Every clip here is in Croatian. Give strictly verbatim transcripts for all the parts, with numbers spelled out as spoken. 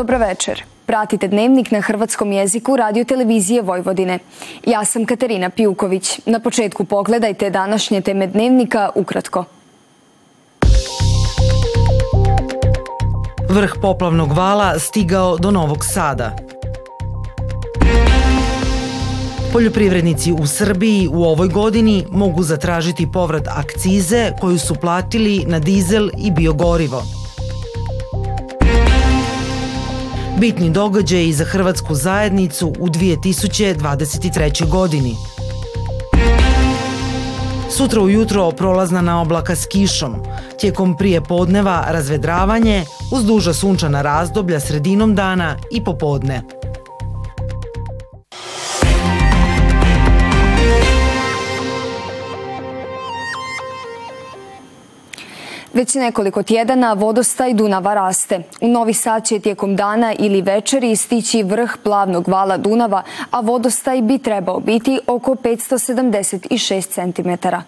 Dobro večer. Pratite dnevnik na hrvatskom jeziku Radio-televizije Vojvodine. Ja sam Katarina Pijuković. Na početku pogledajte današnje teme dnevnika ukratko. Vrh poplavnog vala stigao do Novog Sada. Poljoprivrednici u Srbiji u ovoj godini mogu zatražiti povrat akcize koju su platili na dizel i biogorivo. Bitni događaji za Hrvatsku zajednicu u dvije tisuće dvadeset trećoj. godini. Sutra ujutro prolazna na oblaka s kišom. Tijekom prije podneva razvedravanje, uz duža sunčana razdoblja sredinom dana i popodne. Već nekoliko tjedana vodostaj Dunava raste. U Novi Sad će tijekom dana ili večeri stići vrh plavnog vala Dunava, a vodostaj bi trebao biti oko petsto sedamdeset šest centimetara.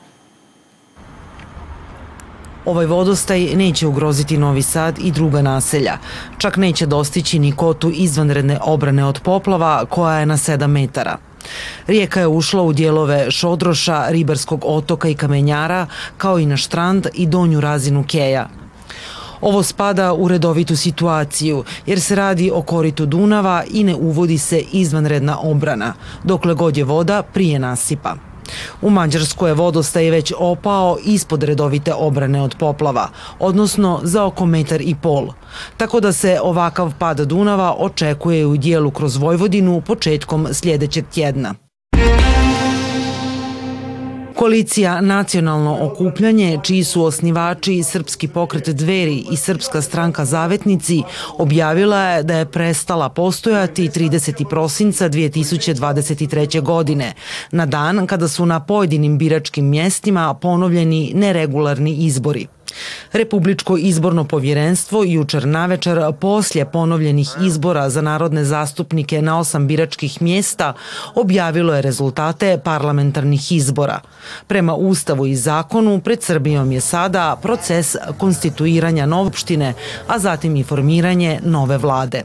Ovaj vodostaj neće ugroziti Novi Sad i druga naselja. Čak neće dostići ni kotu izvanredne obrane od poplava koja je na sedam metara. Rijeka je ušla u dijelove Šodroša, Ribarskog otoka i Kamenjara, kao i na štrand i donju razinu keja. Ovo spada u redovitu situaciju, jer se radi o koritu Dunava i ne uvodi se izvanredna obrana, dokle god je voda prije nasipa. U Mađarsku je vodostaj već opao ispod redovite obrane od poplava, odnosno za oko metar i pol. Tako da se ovakav pad Dunava očekuje u dijelu kroz Vojvodinu početkom sljedećeg tjedna. Koalicija Nacionalno okupljanje, čiji su osnivači Srpski pokret dveri i Srpska stranka zavetnici, objavila je da je prestala postojati tridesetog prosinca dvije tisuće dvadeset treće. godine, na dan kada su na pojedinim biračkim mjestima ponovljeni neregularni izbori. Republičko izborno povjerenstvo jučer navečer poslije ponovljenih izbora za narodne zastupnike na osam biračkih mjesta objavilo je rezultate parlamentarnih izbora. Prema Ustavu i zakonu pred Srbijom je sada proces konstituiranja nove opštine, a zatim i formiranje nove vlade.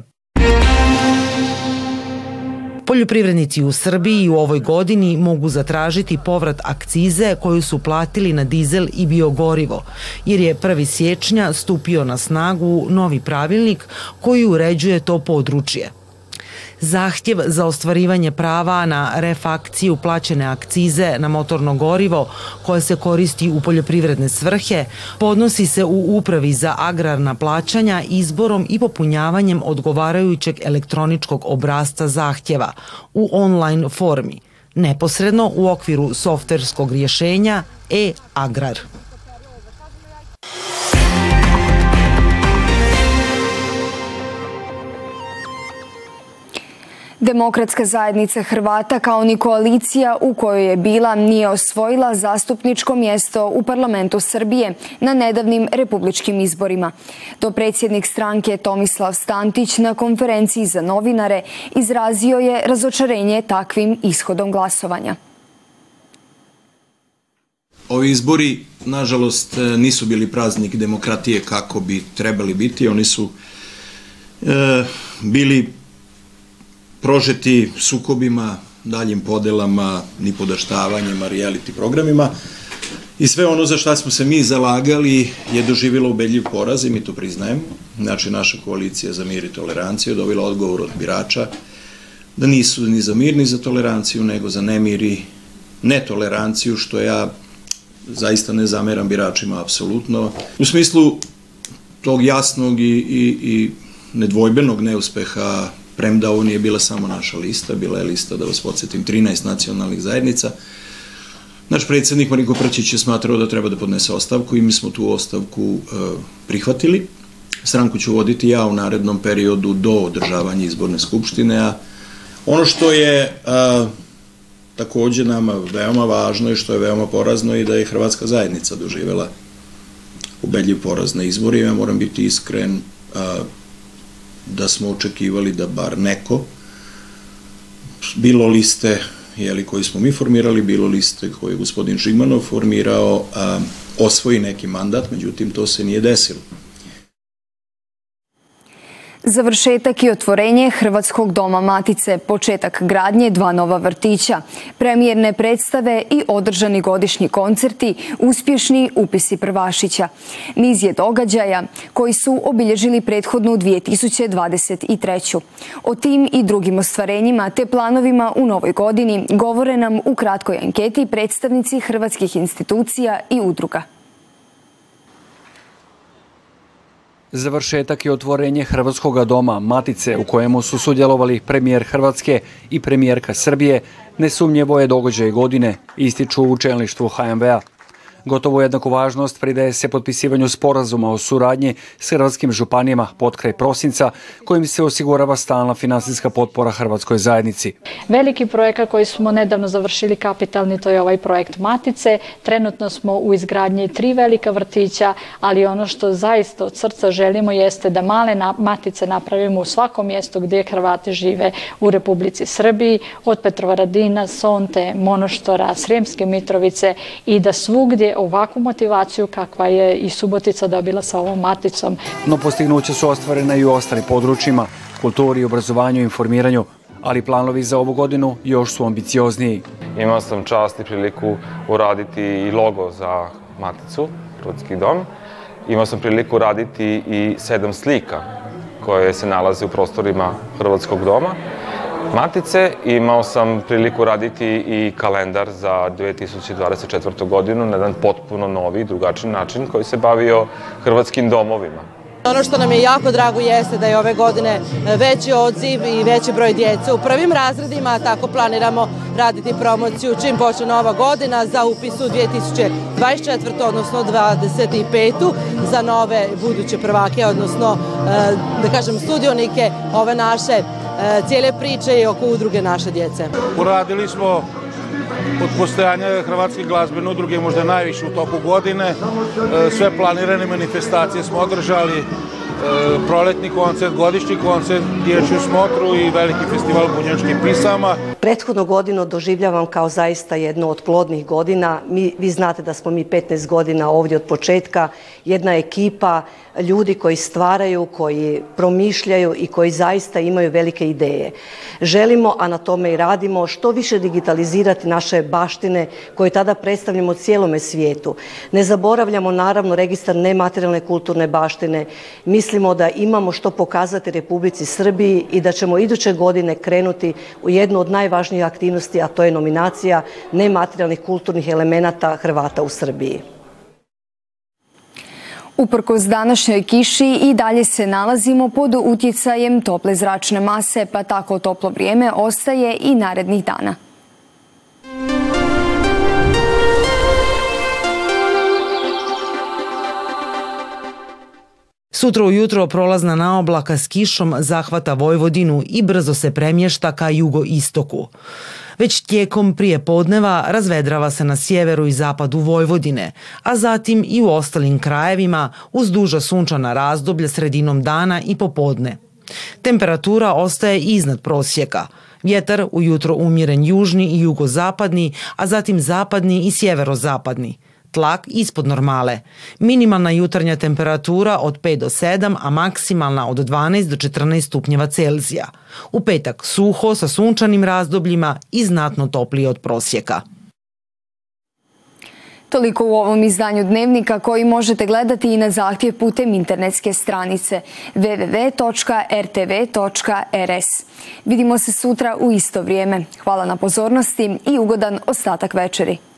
Poljoprivrednici u Srbiji u ovoj godini mogu zatražiti povrat akcize koju su platili na dizel i biogorivo, jer je prvog siječnja stupio na snagu novi pravilnik koji uređuje to područje. Zahtjev za ostvarivanje prava na refakciju plaćene akcize na motorno gorivo koje se koristi u poljoprivredne svrhe podnosi se u Upravi za agrarna plaćanja izborom i popunjavanjem odgovarajućeg elektroničkog obrasca zahtjeva u online formi, neposredno u okviru softverskog rješenja e-Agrar. Demokratska zajednica Hrvata, kao ni koalicija u kojoj je bila, nije osvojila zastupničko mjesto u parlamentu Srbije na nedavnim republičkim izborima. To predsjednik stranke Tomislav Stantić na konferenciji za novinare izrazio je razočarenje takvim ishodom glasovanja. Ovi izbori, nažalost, nisu bili praznik demokratije kako bi trebali biti. Oni su e, bili prožeti sukobima, daljim podelama, nipodaštavanjima, reality programima i sve ono za šta smo se mi zalagali je doživjelo ubedljiv poraz i mi to priznajemo. Znači, naša koalicija za mir i toleranciju je dobila odgovor od birača da nisu ni za mir ni za toleranciju, nego za nemir i netoleranciju, što ja zaista ne zameram biračima, apsolutno. U smislu tog jasnog i nedvojbenog neuspeha, premda ovo nije bila samo naša lista, bila je lista, da vas podsjetim, trinaest nacionalnih zajednica. Naš predsjednik Mariko Prčić je smatrao da treba da podnese ostavku i mi smo tu ostavku prihvatili. Stranku ću voditi ja u narednom periodu do održavanja izborne skupštine. Ono što je također nama veoma važno i što je veoma porazno je da je Hrvatska zajednica doživjela ubedljiv poraz na izborima. Ja moram biti iskren, da smo očekivali da bar neko, bilo liste koji smo mi formirali, bilo liste koje je gospodin Žigmanov formirao, osvoji neki mandat, međutim to se nije desilo. Završetak i otvorenje Hrvatskog doma Matice, početak gradnje dva nova vrtića, premijerne predstave i održani godišnji koncerti, uspješni upisi prvašića. Niz je događaja koji su obilježili prethodnu dvije tisuće dvadeset treću. O tim i drugim ostvarenjima te planovima u novoj godini govore nam u kratkoj anketi predstavnici hrvatskih institucija i udruga. Završetak i otvorenje Hrvatskog doma Matice, u kojemu su sudjelovali premijer Hrvatske i premijerka Srbije, nesumnjivo je događaj godine, ističu u čelništvu ha em bea. Gotovo jednaku važnost pridaje se potpisivanju sporazuma o suradnji s hrvatskim županijama potkraj prosinca, kojim se osigurava stalna finansijska potpora hrvatskoj zajednici. Veliki projekat koji smo nedavno završili kapitalni, to je ovaj projekt Matice. Trenutno smo u izgradnji tri velika vrtića, ali ono što zaista od srca želimo jeste da male matice napravimo u svakom mjestu gdje Hrvati žive u Republici Srbiji, od Petrovaradina, Sonte, Monoštora, Srijemske Mitrovice, i da svugdje ovakvu motivaciju kakva je i Subotica dobila sa ovom maticom. No postignuće su ostvarena i u ostalim područjima, kulturi, obrazovanju i informiranju, ali planovi za ovu godinu još su ambiciozniji. Imao sam čast i priliku uraditi i logo za Maticu, Hrvatski dom. Imao sam priliku raditi i sedam slika koje se nalaze u prostorima Hrvatskog doma Matice. Imao sam priliku raditi i kalendar za dvije tisuće dvadeset četvrtu. godinu na jedan potpuno novi, drugačiji način koji se bavio hrvatskim domovima. Ono što nam je jako drago jeste da je ove godine veći odziv i veći broj djece u prvim razredima, a tako planiramo raditi promociju čim počne nova godina za upis u dvije tisuće dvadeset četvrtu. odnosno dvadeset petu. za nove buduće prvake, odnosno da kažem sudionike ove naše cijele priče i oko udruge naše djece. Uradili smo od postojanja Hrvatske glazbene udruge možda najviše u toku godine. Sve planirane manifestacije smo održali, proletni koncert, godišnji koncert, dječju smotru i veliki festival bunjevačkih pisama. Prethodnu godinu doživljavam kao zaista jednu od plodnih godina. Mi, vi znate da smo mi petnaest godina ovdje od početka, jedna ekipa ljudi koji stvaraju, koji promišljaju i koji zaista imaju velike ideje. Želimo, a na tome i radimo, što više digitalizirati naše baštine koje tada predstavljamo cijelome svijetu. Ne zaboravljamo naravno registar nematerijalne kulturne baštine. Mislimo da imamo što pokazati Republici Srbiji i da ćemo iduće godine krenuti u jednu od najvažnijih aktivnosti, a to je nominacija nematerijalnih kulturnih elemenata Hrvata u Srbiji. Uprkos današnjoj kiši i dalje se nalazimo pod utjecajem tople zračne mase, pa tako toplo vrijeme ostaje i narednih dana. Sutra ujutro prolazna naoblaka s kišom zahvata Vojvodinu i brzo se premješta ka jugoistoku. Već tijekom prije podneva razvedrava se na sjeveru i zapadu Vojvodine, a zatim i u ostalim krajevima uz duža sunčana razdoblja sredinom dana i popodne. Temperatura ostaje iznad prosjeka. Vjetar ujutro umjeren južni i jugozapadni, a zatim zapadni i sjeverozapadni. Tlak ispod normale. Minimalna jutarnja temperatura od pet do sedam, a maksimalna od dvanaest do četrnaest stupnjeva Celzija. U petak suho sa sunčanim razdobljima i znatno toplije od prosjeka. Toliko u ovom izdanju Dnevnika, koji možete gledati i na zahtjev putem internetske stranice w w w točka r t v točka r s. Vidimo se sutra u isto vrijeme. Hvala na pozornosti i ugodan ostatak večeri.